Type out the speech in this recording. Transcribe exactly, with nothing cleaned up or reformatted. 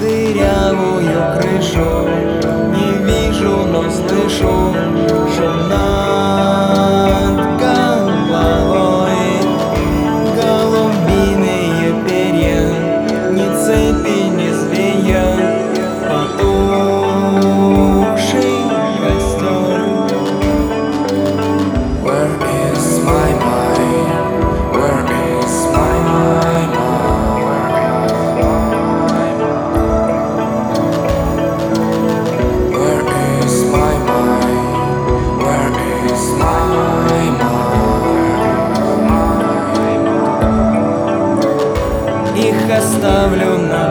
дырявую крышу. Не вижу, но слышу шум над головой. Голубиные перья, ни цепи, ни звенья. Потухший костер. Where is my mind? Where is my mind? Их оставлю на